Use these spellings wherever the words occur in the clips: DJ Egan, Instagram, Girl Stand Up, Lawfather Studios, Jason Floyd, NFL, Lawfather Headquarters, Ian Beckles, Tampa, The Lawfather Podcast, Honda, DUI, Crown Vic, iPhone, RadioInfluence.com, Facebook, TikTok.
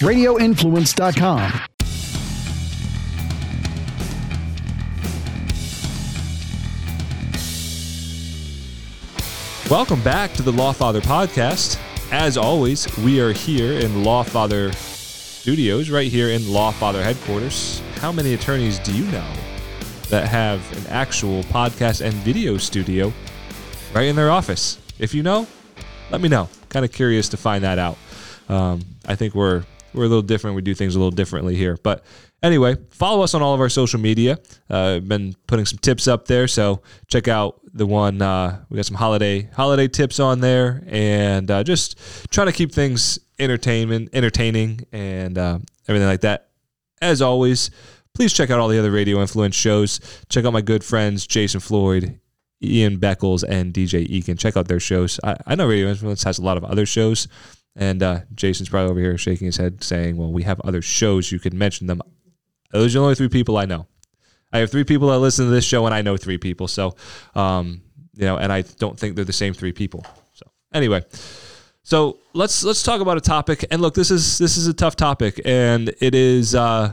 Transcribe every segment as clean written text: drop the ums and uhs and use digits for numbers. RadioInfluence.com. Welcome back to the Lawfather Podcast. As always, we are here in Lawfather Studios, right here in Lawfather Headquarters. How many attorneys do you know that have an actual podcast and video studio right in their office? If you know, let me know. Kind of curious to find that out. I think we're a little different. We do things a little differently here. But anyway, follow us on all of our social media. I've been putting some tips up there, so check out the one. We got some holiday tips on there, and just trying to keep things entertaining, and everything like that. As always, please check out all the other Radio Influence shows. Check out my good friends Jason Floyd, Ian Beckles, and DJ Egan. Check out their shows. I know Radio Influence has a lot of other shows. And Jason's probably over here shaking his head saying, well, we have other shows. You could mention them. Those are the only three people I know. I have three people that listen to this show, and I know three people. So, and I don't think they're the same three people. So anyway, so let's talk about a topic. And look, this is a tough topic. And it is, I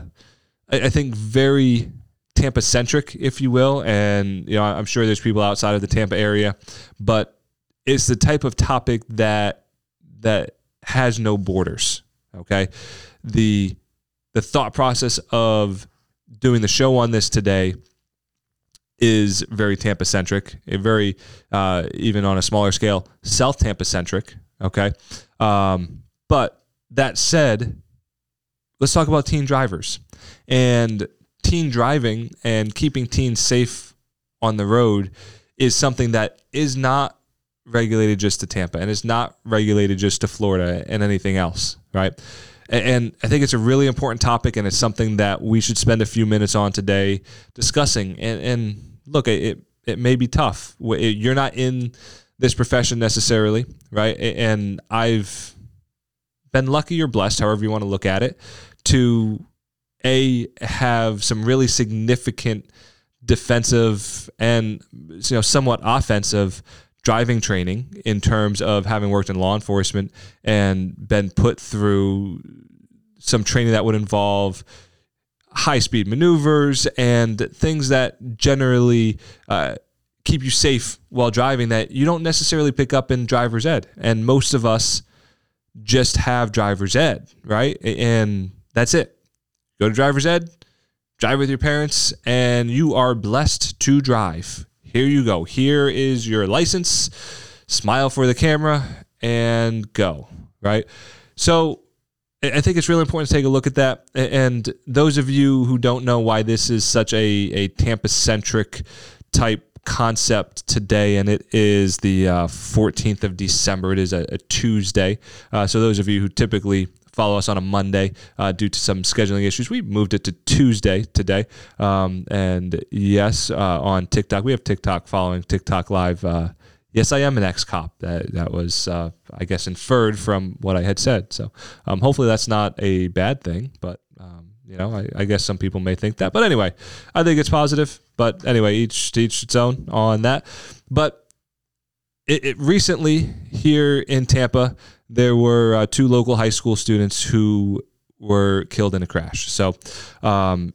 think, very Tampa-centric, if you will. And, I'm sure there's people outside of the Tampa area. But it's the type of topic that has no borders, okay? The thought process of doing the show on this today is very Tampa-centric, very, even on a smaller scale, South Tampa-centric, okay? But that said, let's talk about teen drivers. And teen driving and keeping teens safe on the road is something that is not regulated just to Tampa, and it's not regulated just to Florida and anything else, right? And I think it's a really important topic, and it's something that we should spend a few minutes on today discussing. And look, it may be tough. You're not in this profession necessarily, right? And I've been lucky or blessed, however you want to look at it, to have some really significant defensive and somewhat offensive driving training in terms of having worked in law enforcement and been put through some training that would involve high-speed maneuvers and things that generally keep you safe while driving that you don't necessarily pick up in driver's ed. And most of us just have driver's ed, right? And that's it. Go to driver's ed, drive with your parents, and you are blessed to drive. Here you go. Here is your license. Smile for the camera and go, right? So I think it's really important to take a look at that. And those of you who don't know why this is such a Tampa-centric type concept today, and it is the 14th of December. It is a Tuesday. So those of you who typically follow us on a Monday due to some scheduling issues. We moved it to Tuesday today. And yes, on TikTok, we have TikTok following TikTok Live. Yes, I am an ex-cop. That was, I guess, inferred from what I had said. So hopefully that's not a bad thing, but I guess some people may think that. But anyway, I think it's positive. But anyway, each its own on that. But it recently here in Tampa, there were two local high school students who were killed in a crash. So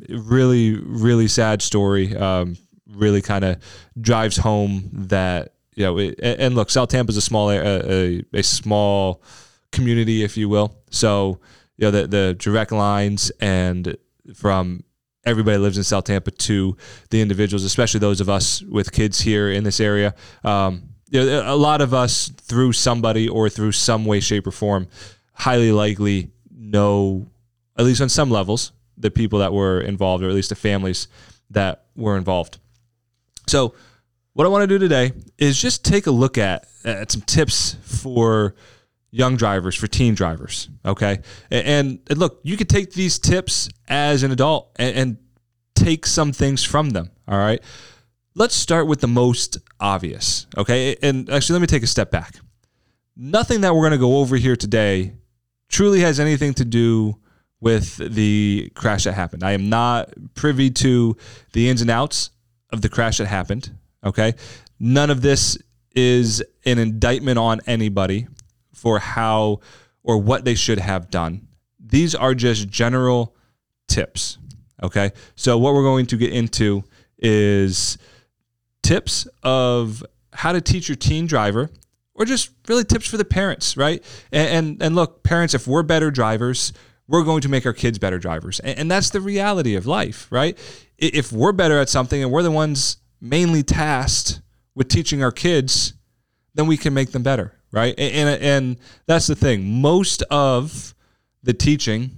really, really sad story. Really kind of drives home that, and look, South Tampa is a small community, if you will. So, the direct lines and from everybody lives in South Tampa to the individuals, especially those of us with kids here in this area, a lot of us through somebody or through some way, shape, or form highly likely know, at least on some levels, the people that were involved or at least the families that were involved. So what I want to do today is just take a look at some tips for young drivers, for teen drivers, okay? And look, you could take these tips as an adult and take some things from them, all right? Let's start with the most obvious, okay? And actually, let me take a step back. Nothing that we're going to go over here today truly has anything to do with the crash that happened. I am not privy to the ins and outs of the crash that happened, okay? None of this is an indictment on anybody for how or what they should have done. these are just general tips, okay? So what we're going to get into is tips of how to teach your teen driver, or just really tips for the parents, right? And look, parents, if we're better drivers, we're going to make our kids better drivers. And that's the reality of life, right? If we're better at something and we're the ones mainly tasked with teaching our kids, then we can make them better, right? And that's the thing. Most of the teaching,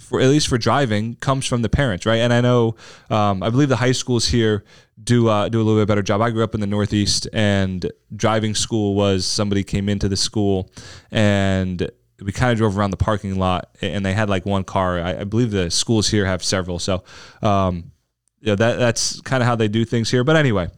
for at least for driving, comes from the parents, right? And I know, I believe the high schools here do a little bit better job. I grew up in the Northeast, and driving school was somebody came into the school, and we kind of drove around the parking lot, and they had like one car. I believe the schools here have several, so that's kind of how they do things here. But anyway,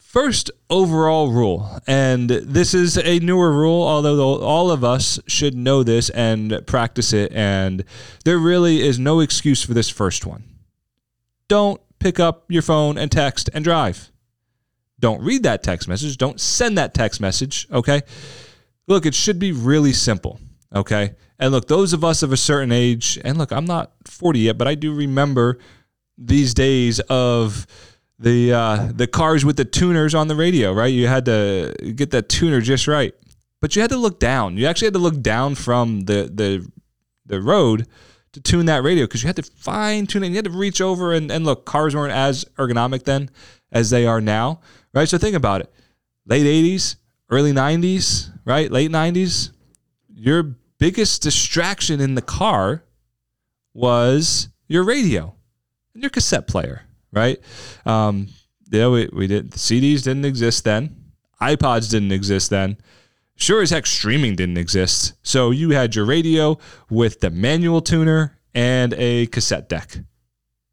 first overall rule, and this is a newer rule, although all of us should know this and practice it, and there really is no excuse for this first one. Don't pick up your phone and text and drive. Don't read that text message. Don't send that text message, okay? Look, it should be really simple, okay? And look, those of us of a certain age, and look, I'm not 40 yet, but I do remember these days of the cars with the tuners on the radio, right? You had to get that tuner just right, but you had to look down. You actually had to look down from the road to tune that radio, because you had to fine tune it. And you had to reach over and look. Cars weren't as ergonomic then as they are now, right? So think about it: late 80s, early 90s, right? Late 90s. Your biggest distraction in the car was your radio and your cassette player. Right? We did. CDs didn't exist then. iPods didn't exist then. Sure as heck, streaming didn't exist. So you had your radio with the manual tuner and a cassette deck.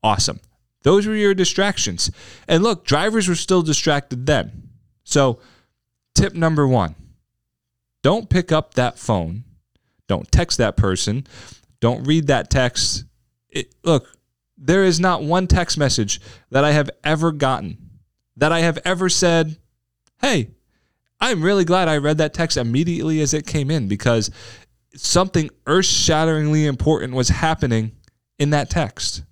Awesome. Those were your distractions. And look, drivers were still distracted then. So tip number one, don't pick up that phone. Don't text that person. Don't read that text. There is not one text message that I have ever gotten that I have ever said, hey, I'm really glad I read that text immediately as it came in, because something earth-shatteringly important was happening in that text.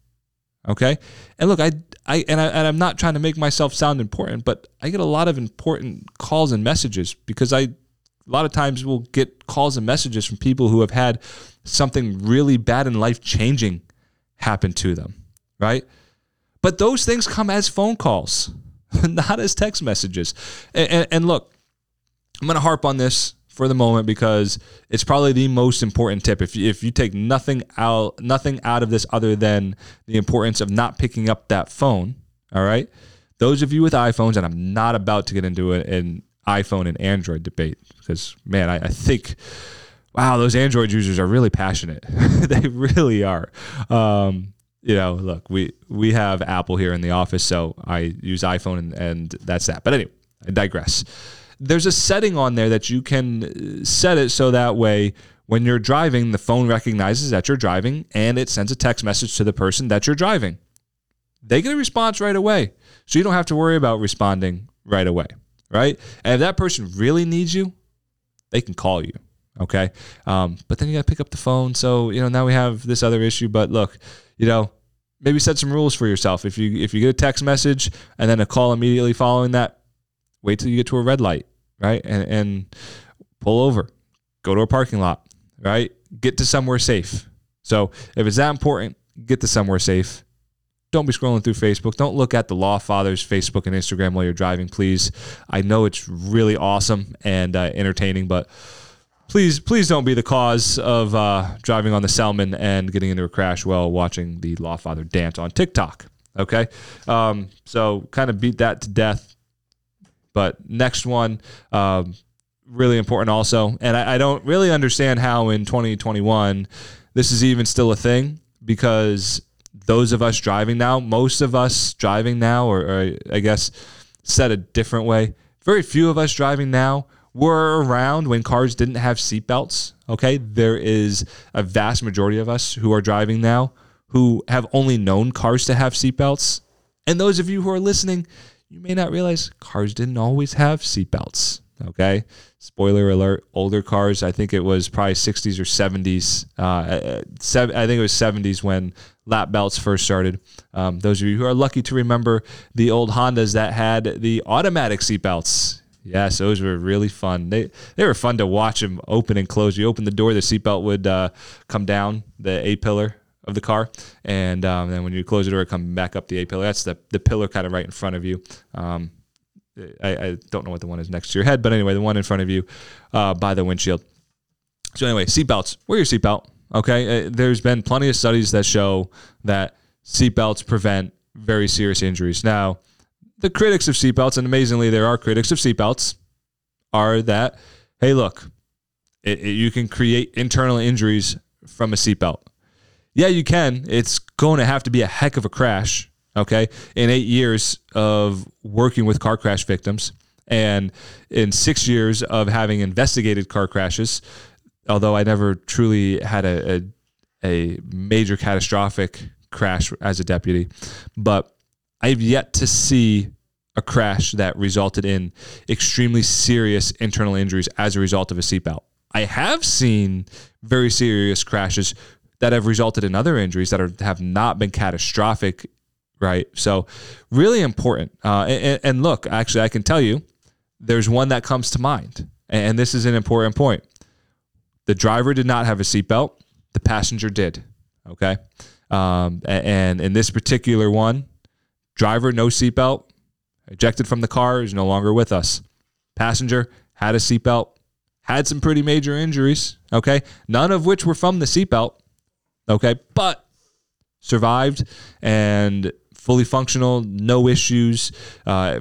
Okay? And look, I'm not trying to make myself sound important, but I get a lot of important calls and messages, because a lot of times will get calls and messages from people who have had something really bad and life-changing happen to them, right? But those things come as phone calls, not as text messages. And look, I'm going to harp on this for the moment, because it's probably the most important tip. If you take nothing out of this other than the importance of not picking up that phone, all right? Those of you with iPhones, and I'm not about to get into an iPhone and Android debate, because, man, I think, wow, those Android users are really passionate. They really are. Look, we have Apple here in the office, so I use iPhone and that's that. But anyway, I digress. There's a setting on there that you can set it so that way when you're driving, the phone recognizes that you're driving and it sends a text message to the person that you're driving. They get a response right away, so you don't have to worry about responding right away, right? And if that person really needs you, they can call you. Okay. But then you got to pick up the phone. So, now we have this other issue, but look, maybe set some rules for yourself. If you get a text message and then a call immediately following that, wait till you get to a red light, right? And pull over, go to a parking lot, right? Get to somewhere safe. So if it's that important, get to somewhere safe. Don't be scrolling through Facebook. Don't look at the Lawfather's Facebook and Instagram while you're driving, please. I know it's really awesome and entertaining, but Please don't be the cause of driving on the Selman and getting into a crash while watching the Lawfather dance on TikTok, okay? So kind of beat that to death. But next one, really important also. And I don't really understand how in 2021 this is even still a thing, because those of us driving now, most of us driving now, or I guess said a different way, very few of us driving now were around when cars didn't have seatbelts, okay? There is a vast majority of us who are driving now who have only known cars to have seatbelts. And those of you who are listening, you may not realize cars didn't always have seatbelts, Okay. Spoiler alert, older cars. I think it was probably 60s or 70s. I think it was 70s when lap belts first started. Those of you who are lucky to remember the old Hondas that had the automatic seat belts. Yes, those were really fun. They were fun to watch them open and close. You open the door, the seatbelt would come down the A-pillar of the car, and then when you close the door, it come back up the A-pillar. That's the pillar kind of right in front of you. I don't know what the one is next to your head, but anyway, the one in front of you by the windshield. So anyway, seatbelts. Wear your seatbelt, okay? There's been plenty of studies that show that seatbelts prevent very serious injuries. Now, the critics of seatbelts, and amazingly there are critics of seatbelts, are that, hey, look, you can create internal injuries from a seatbelt. Yeah, you can. It's going to have to be a heck of a crash, okay? In 8 years of working with car crash victims and in 6 years of having investigated car crashes, although I never truly had a major catastrophic crash as a deputy, but I've yet to see a crash that resulted in extremely serious internal injuries as a result of a seatbelt. I have seen very serious crashes that have resulted in other injuries that have not been catastrophic, right? So really important. And look, actually, I can tell you, there's one that comes to mind, and this is an important point. The driver did not have a seatbelt. The passenger did, okay? And in this particular one, driver, no seatbelt, ejected from the car, is no longer with us. Passenger had a seatbelt, had some pretty major injuries, okay? None of which were from the seatbelt, okay? But survived and fully functional, no issues,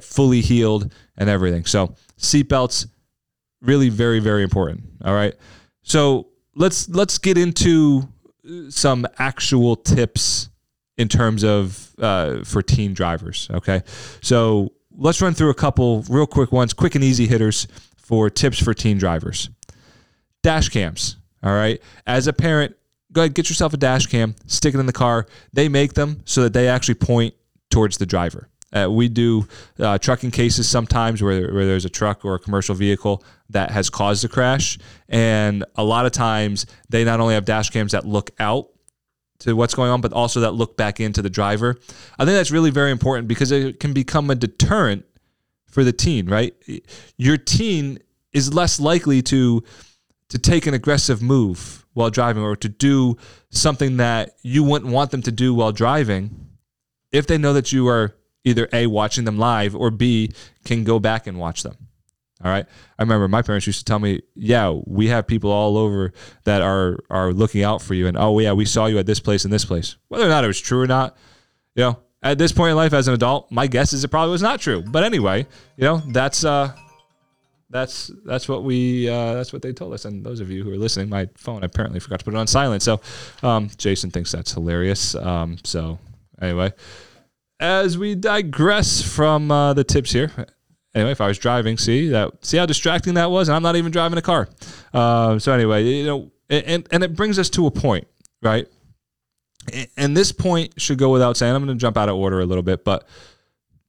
fully healed and everything. So seatbelts, really very, very important, all right? So let's get into some actual tips in terms of for teen drivers, okay? So let's run through a couple real quick ones, quick and easy hitters for tips for teen drivers. Dash cams, all right? As a parent, go ahead, get yourself a dash cam, stick it in the car. They make them so that they actually point towards the driver. We do trucking cases sometimes where there's a truck or a commercial vehicle that has caused a crash, and a lot of times they not only have dash cams that look out to what's going on, but also that look back into the driver. I think that's really very important because it can become a deterrent for the teen, right? Your teen is less likely to take an aggressive move while driving or to do something that you wouldn't want them to do while driving if they know that you are either A, watching them live, or B, can go back and watch them. All right. I remember my parents used to tell me, yeah, we have people all over that are looking out for you. And, oh, yeah, we saw you at this place and this place. Whether or not it was true or not, you know, at this point in life as an adult, my guess is it probably was not true. But anyway, you know, that's what we that's what they told us. And those of you who are listening, my phone, I apparently forgot to put it on silent. So Jason thinks that's hilarious. So anyway, as we digress from the tips here. Anyway, if I was driving, see how distracting that was? And I'm not even driving a car. So anyway, you know, and it brings us to a point, right? And this point should go without saying. I'm going to jump out of order a little bit, but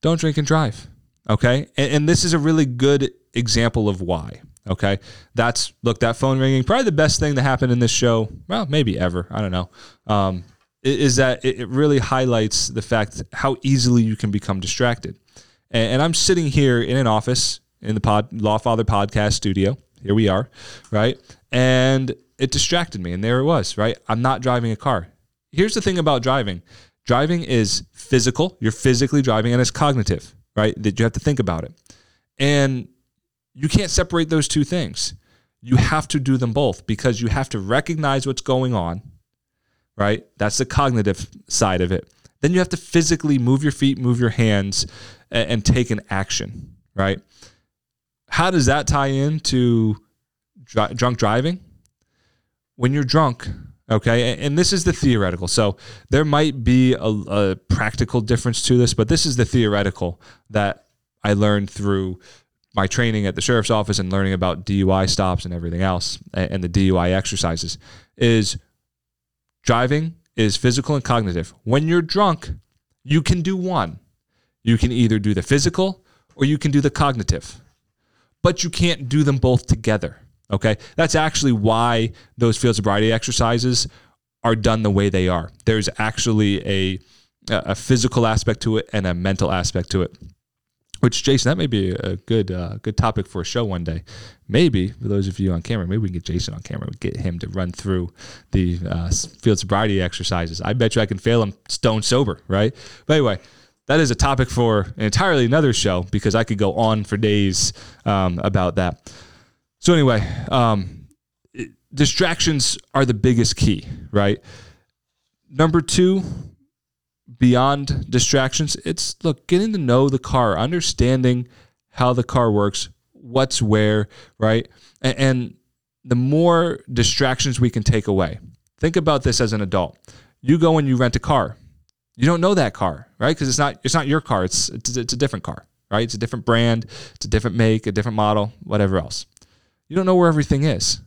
don't drink and drive, okay? And this is a really good example of why, okay? That phone ringing, probably the best thing that happened in this show, well, maybe ever, I don't know, is that it really highlights the fact how easily you can become distracted. And I'm sitting here in an office in the Lawfather Podcast studio. Here we are, right? And it distracted me, and there it was, right? I'm not driving a car. Here's the thing about driving. Driving is physical. You're physically driving, and it's cognitive, right? That you have to think about it. And you can't separate those two things. You have to do them both because you have to recognize what's going on, right? That's the cognitive side of it. Then you have to physically move your feet, move your hands, and take an action, right? How does that tie into drunk driving? When you're drunk, okay, and this is the theoretical. So there might be a practical difference to this, but this is the theoretical that I learned through my training at the sheriff's office and learning about DUI stops and everything else and the DUI exercises is driving is physical and cognitive. When you're drunk, you can do one. You can either do the physical or you can do the cognitive. but you can't do them both together. Okay. That's actually why those field sobriety exercises are done the way they are. There's actually a physical aspect to it and a mental aspect to it, which, Jason, that may be a good topic for a show one day. Maybe, for those of you on camera, maybe we can get Jason on camera. We get him to run through the field sobriety exercises. I bet you I can fail him stone sober, right? But anyway, that is a topic for an entirely another show, because I could go on for days about that. So anyway, distractions are the biggest key, right? Number two, beyond distractions, it's, look, getting to know the car, understanding how the car works, what's where, right? And the more distractions we can take away. Think about this as an adult. You go and you rent a car. You don't know that car, right? Because it's not your car. It's a different car, right? It's a different brand. It's a different make, a different model, whatever else. You don't know where everything is,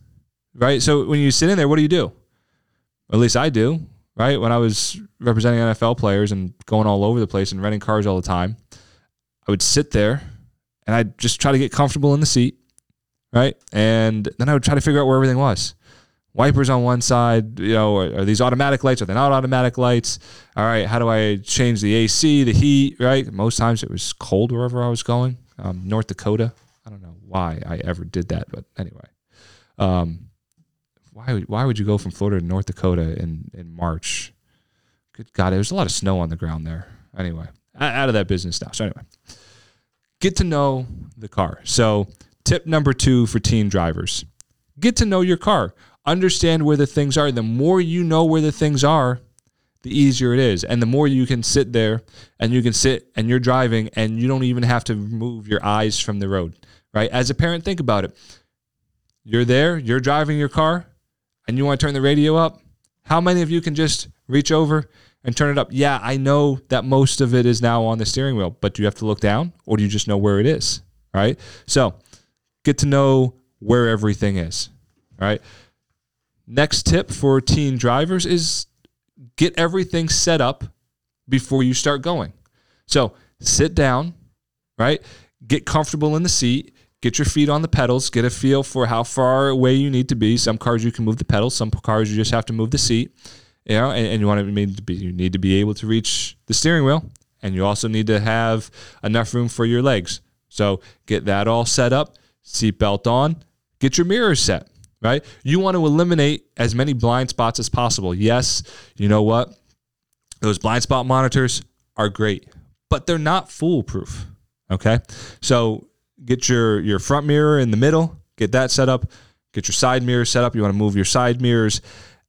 right? So when you sit in there, what do you do? At least I do, right? When I was representing NFL players and going all over the place and renting cars all the time, I would sit there and I'd just try to get comfortable in the seat, right? And then I would try to figure out where everything was. Wipers on one side, you know, are these automatic lights? Are they not automatic lights? All right, how do I change the AC, the heat, right? Most times it was cold wherever I was going, North Dakota. I don't know why I ever did that, but anyway. Why would you go from Florida to North Dakota in March? Good God, there's a lot of snow on the ground there. Anyway, out of that business now. So anyway, get to know the car. So tip number two for teen drivers, get to know your car. Understand where the things are. The more you know where the things are, the easier it is. And the more you can sit there and you can sit and you're driving and you don't even have to move your eyes from the road, right? As a parent, think about it. You're there, you're driving your car, and you want to turn the radio up. How many of you can just reach over and turn it up? Yeah, I know that most of it is now on the steering wheel, but do you have to look down, or do you just know where it is, right? So get to know where everything is, right? Next tip for teen drivers is get everything set up before you start going. So sit down, right? Get comfortable in the seat. Get your feet on the pedals. Get a feel for how far away you need to be. Some cars you can move the pedals. Some cars you just have to move the seat. You know, and you need to be able to reach the steering wheel, and you also need to have enough room for your legs. So get that all set up. Seatbelt on. Get your mirrors set. Right? You want to eliminate as many blind spots as possible. Yes, you know what? Those blind spot monitors are great, but they're not foolproof. Okay? So get your front mirror in the middle, get that set up, get your side mirror set up. You want to move your side mirrors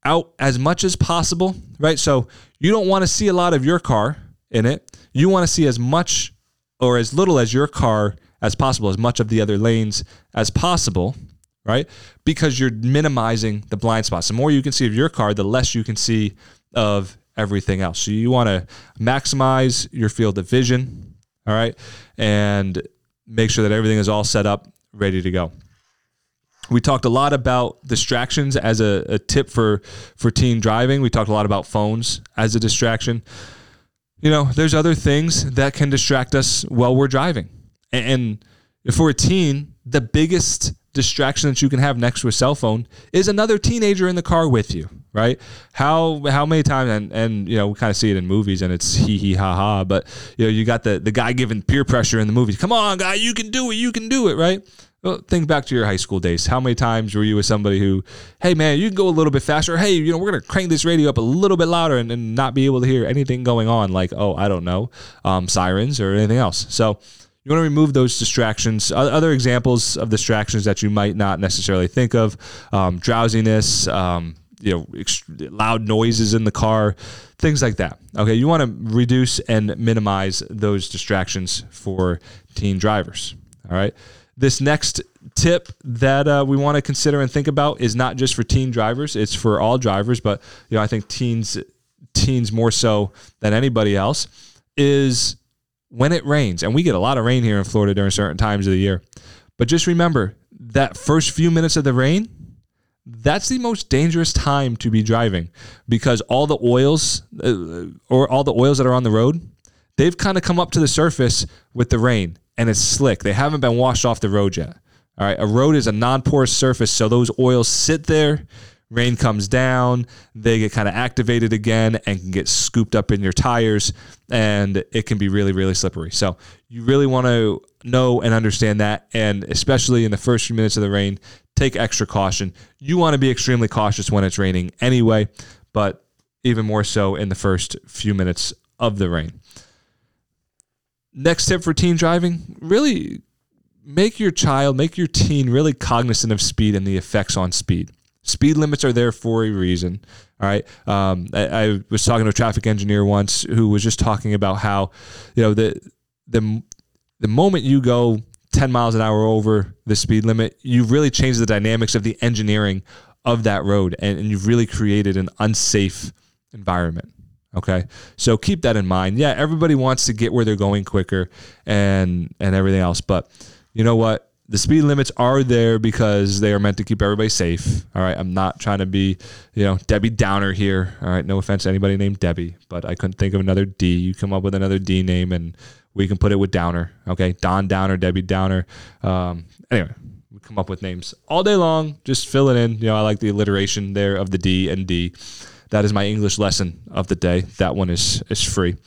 out as much as possible, right? So you don't want to see a lot of your car in it. You want to see as much or as little as your car as possible, as much of the other lanes as possible, right? Because you're minimizing the blind spots. The more you can see of your car, the less you can see of everything else. So you want to maximize your field of vision, all right? And make sure that everything is all set up, ready to go. We talked a lot about distractions as a tip for teen driving. We talked a lot about phones as a distraction. You know, there's other things that can distract us while we're driving. And for a teen, the biggest distraction that you can have next to a cell phone is another teenager in the car with you, right? How many times, and you know, we kind of see it in movies and it's hee ha ha, but you know, you got the guy giving peer pressure in the movies. Come on, guy, you can do it, right? Well, think back to your high school days. How many times were you with somebody who, hey man, you can go a little bit faster. Hey, you know, we're going to crank this radio up a little bit louder and not be able to hear anything going on, like, oh, I don't know, sirens or anything else. So you want to remove those distractions. Other examples of distractions that you might not necessarily think of, drowsiness, you know, loud noises in the car, things like that. Okay, you want to reduce and minimize those distractions for teen drivers. All right. This next tip that we want to consider and think about is not just for teen drivers; it's for all drivers. But you know, I think teens more so than anybody else is, when it rains, and we get a lot of rain here in Florida during certain times of the year, but just remember that first few minutes of the rain, that's the most dangerous time to be driving, because all the oils that are on the road, they've kind of come up to the surface with the rain and it's slick. They haven't been washed off the road yet, All right. A road is a non-porous surface. So those oils sit there. Rain comes down, they get kind of activated again and can get scooped up in your tires, and it can be really, really slippery. So you really want to know and understand that, and especially in the first few minutes of the rain, take extra caution. You want to be extremely cautious when it's raining anyway, but even more so in the first few minutes of the rain. Next tip for teen driving, really make your teen really cognizant of speed and the effects on speed. Speed limits are there for a reason, all right? I was talking to a traffic engineer once who was just talking about how, you know, the moment you go 10 miles an hour over the speed limit, you've really changed the dynamics of the engineering of that road, and you've really created an unsafe environment, okay? So keep that in mind. Yeah, everybody wants to get where they're going quicker and everything else, but you know what? The speed limits are there because they are meant to keep everybody safe. All right. I'm not trying to be, you know, Debbie Downer here. All right. No offense to anybody named Debbie, but I couldn't think of another D. You come up with another D name and we can put it with Downer. Okay. Don Downer, Debbie Downer. Anyway, we come up with names all day long. Just fill it in. You know, I like the alliteration there of the D and D. That is my English lesson of the day. That one is free.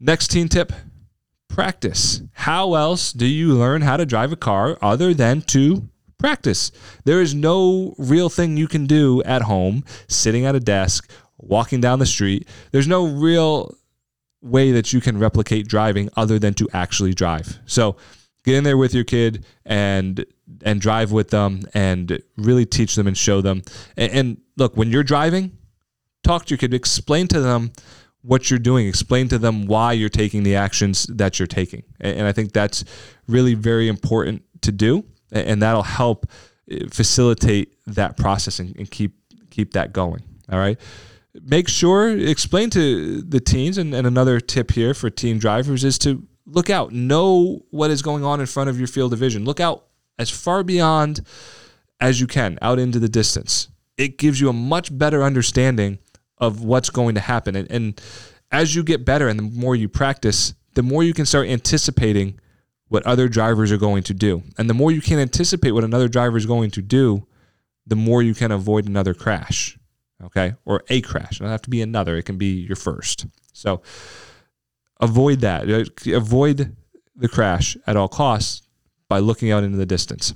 Next teen tip. Practice. How else do you learn how to drive a car other than to practice? There is no real thing you can do at home, sitting at a desk, walking down the street. There's no real way that you can replicate driving other than to actually drive. So get in there with your kid and drive with them and really teach them and show them. And look, when you're driving, talk to your kid, explain to them what you're doing, explain to them why you're taking the actions that you're taking. And I think that's really very important to do. And that'll help facilitate that process and keep that going. All right. Make sure, explain to the teens, and another tip here for teen drivers is to look out, know what is going on in front of your field of vision. Look out as far beyond as you can, out into the distance. It gives you a much better understanding of what's going to happen. And as you get better and the more you practice, the more you can start anticipating what other drivers are going to do. And the more you can anticipate what another driver is going to do, the more you can avoid another crash, okay? Or a crash. It doesn't have to be another. It can be your first. So avoid that. Avoid the crash at all costs by looking out into the distance,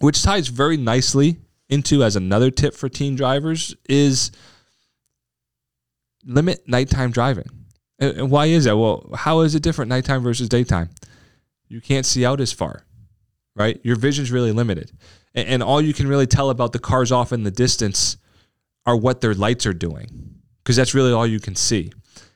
which ties very nicely into, as another tip for teen drivers, is limit nighttime driving. And why is that? Well, how is it different nighttime versus daytime? You can't see out as far, right? Your vision's really limited. And all you can really tell about the cars off in the distance are what their lights are doing, because that's really all you can see.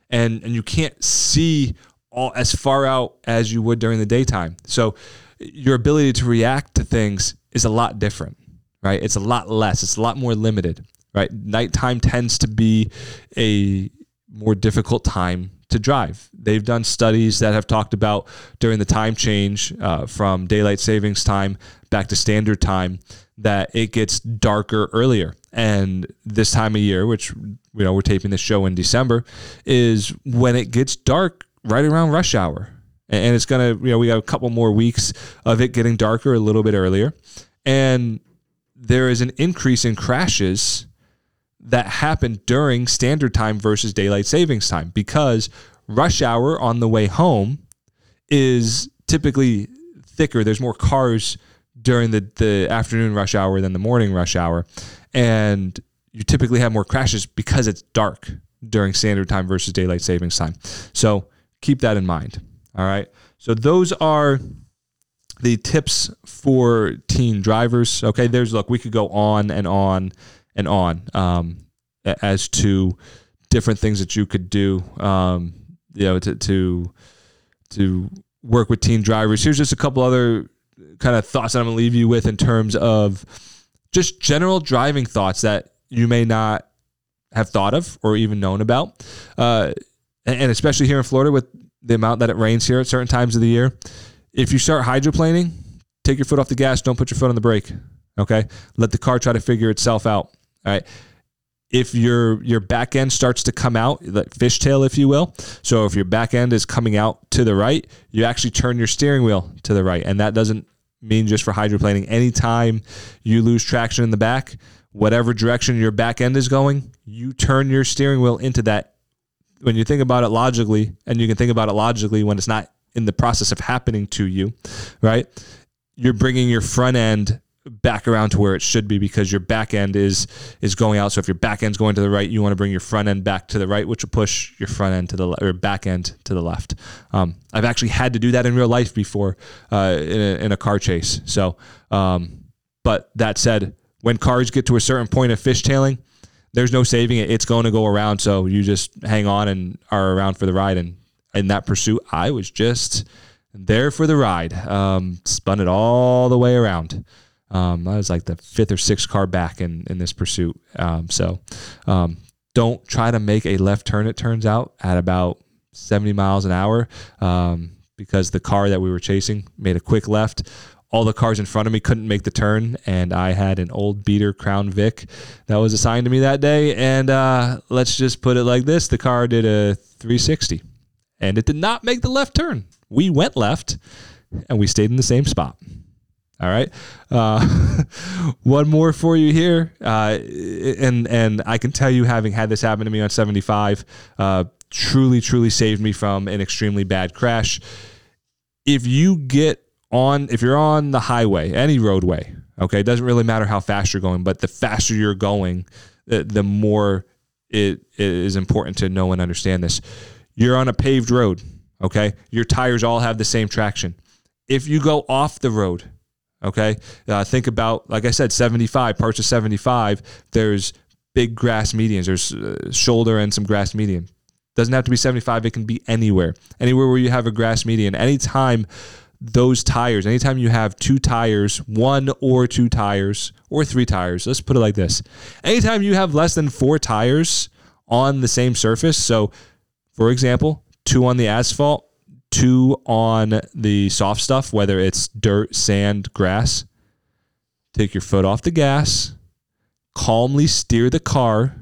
And you can't see all as far out as you would during the daytime. So your ability to react to things is a lot different, right? It's a lot less. It's a lot more limited. Right, nighttime tends to be a more difficult time to drive. They've done studies that have talked about during the time change from daylight savings time back to standard time that it gets darker earlier. And this time of year, which you know we're taping this show in December, is when it gets dark right around rush hour. And it's gonna, you know, we got a couple more weeks of it getting darker a little bit earlier, and there is an increase in crashes that happened during standard time versus daylight savings time, because rush hour on the way home is typically thicker. There's more cars during the afternoon rush hour than the morning rush hour. And you typically have more crashes because it's dark during standard time versus daylight savings time. So keep that in mind. All right. So those are the tips for teen drivers. Okay. There's, look, we could go on and on and on as to different things that you could do, you know, to work with teen drivers. Here's just a couple other kind of thoughts that I'm going to leave you with in terms of just general driving thoughts that you may not have thought of or even known about. And especially here in Florida with the amount that it rains here at certain times of the year. If you start hydroplaning, take your foot off the gas. Don't put your foot on the brake. Okay. Let the car try to figure itself out. All right. if your back end starts to come out, like fishtail, if you will. So if your back end is coming out to the right, you actually turn your steering wheel to the right. And that doesn't mean just for hydroplaning. Anytime you lose traction in the back, whatever direction your back end is going, you turn your steering wheel into that. When you think about it logically, and you can think about it logically when it's not in the process of happening to you, right? You're bringing your front end back around to where it should be because your back end is going out. So if your back end's going to the right, you want to bring your front end back to the right, which will push your front end to the left, or back end to the left. I've actually had to do that in real life before in a car chase. So, but that said, when cars get to a certain point of fishtailing, there's no saving it. It's going to go around. So you just hang on and are around for the ride. And in that pursuit, I was just there for the ride. Spun it all the way around. I was like the fifth or sixth car back in this pursuit. So don't try to make a left turn, it turns out, at about 70 miles an hour because the car that we were chasing made a quick left. All the cars in front of me couldn't make the turn, and I had an old beater Crown Vic that was assigned to me that day. And let's just put it like this. The car did a 360, and it did not make the left turn. We went left, and we stayed in the same spot. All right. One more for you here. And I can tell you, having had this happen to me on 75, truly saved me from an extremely bad crash. If you're on the highway, any roadway, okay, it doesn't really matter how fast you're going, but the faster you're going, the more it is important to know and understand this. You're on a paved road, okay? Your tires all have the same traction. If you go off the road, okay, think about, like I said, 75, parts of 75, there's big grass medians. There's shoulder and some grass median. Doesn't have to be 75. It can be anywhere where you have a grass median. Anytime you have two tires, one or two tires or three tires, let's put it like this. Anytime you have less than four tires on the same surface, so for example, two on the asphalt, two on the soft stuff, whether it's dirt, sand, grass, take your foot off the gas, calmly steer the car,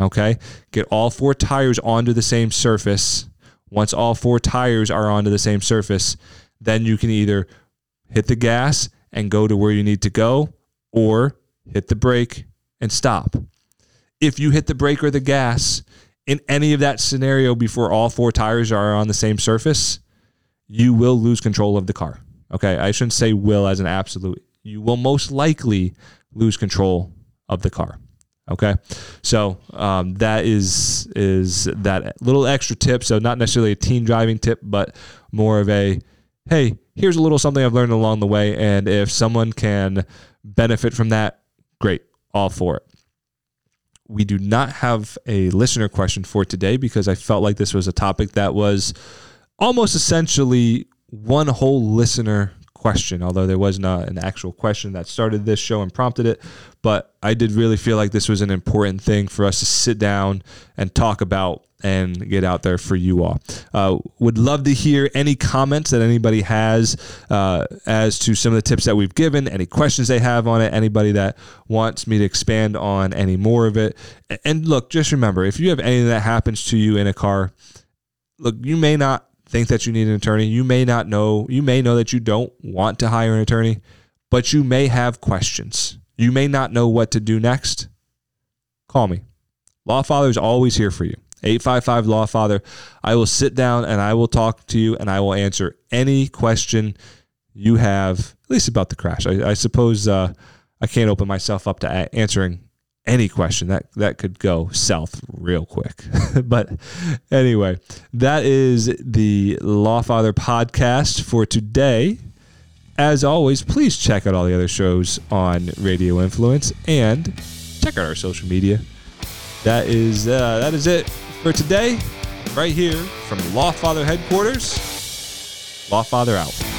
okay? Get all four tires onto the same surface. Once all four tires are onto the same surface, then you can either hit the gas and go to where you need to go, or hit the brake and stop. If you hit the brake or the gas in any of that scenario before all four tires are on the same surface, you will lose control of the car. Okay, I shouldn't say will as an absolute. You will most likely lose control of the car. Okay, so that is that little extra tip. So not necessarily a teen driving tip, but more of a, hey, here's a little something I've learned along the way, and if someone can benefit from that, great, all for it. We do not have a listener question for today because I felt like this was a topic that was almost essentially one whole listener question, although there was not an actual question that started this show and prompted it, but I did really feel like this was an important thing for us to sit down and talk about and get out there for you all. Would love to hear any comments that anybody has as to some of the tips that we've given, any questions they have on it, anybody that wants me to expand on any more of it. And look, just remember, if you have anything that happens to you in a car, look, you may not think that you need an attorney. You may not know. You may know that you don't want to hire an attorney, but you may have questions. You may not know what to do next. Call me. Lawfather is always here for you. 855 Lawfather. I will sit down and I will talk to you and I will answer any question you have, at least about the crash. I suppose I can't open myself up to answering any question that could go south real quick. But anyway, that is the Lawfather podcast for today. As always, please check out all the other shows on Radio Influence and check out our social media. That is it for today, right here from Lawfather Headquarters. Lawfather out.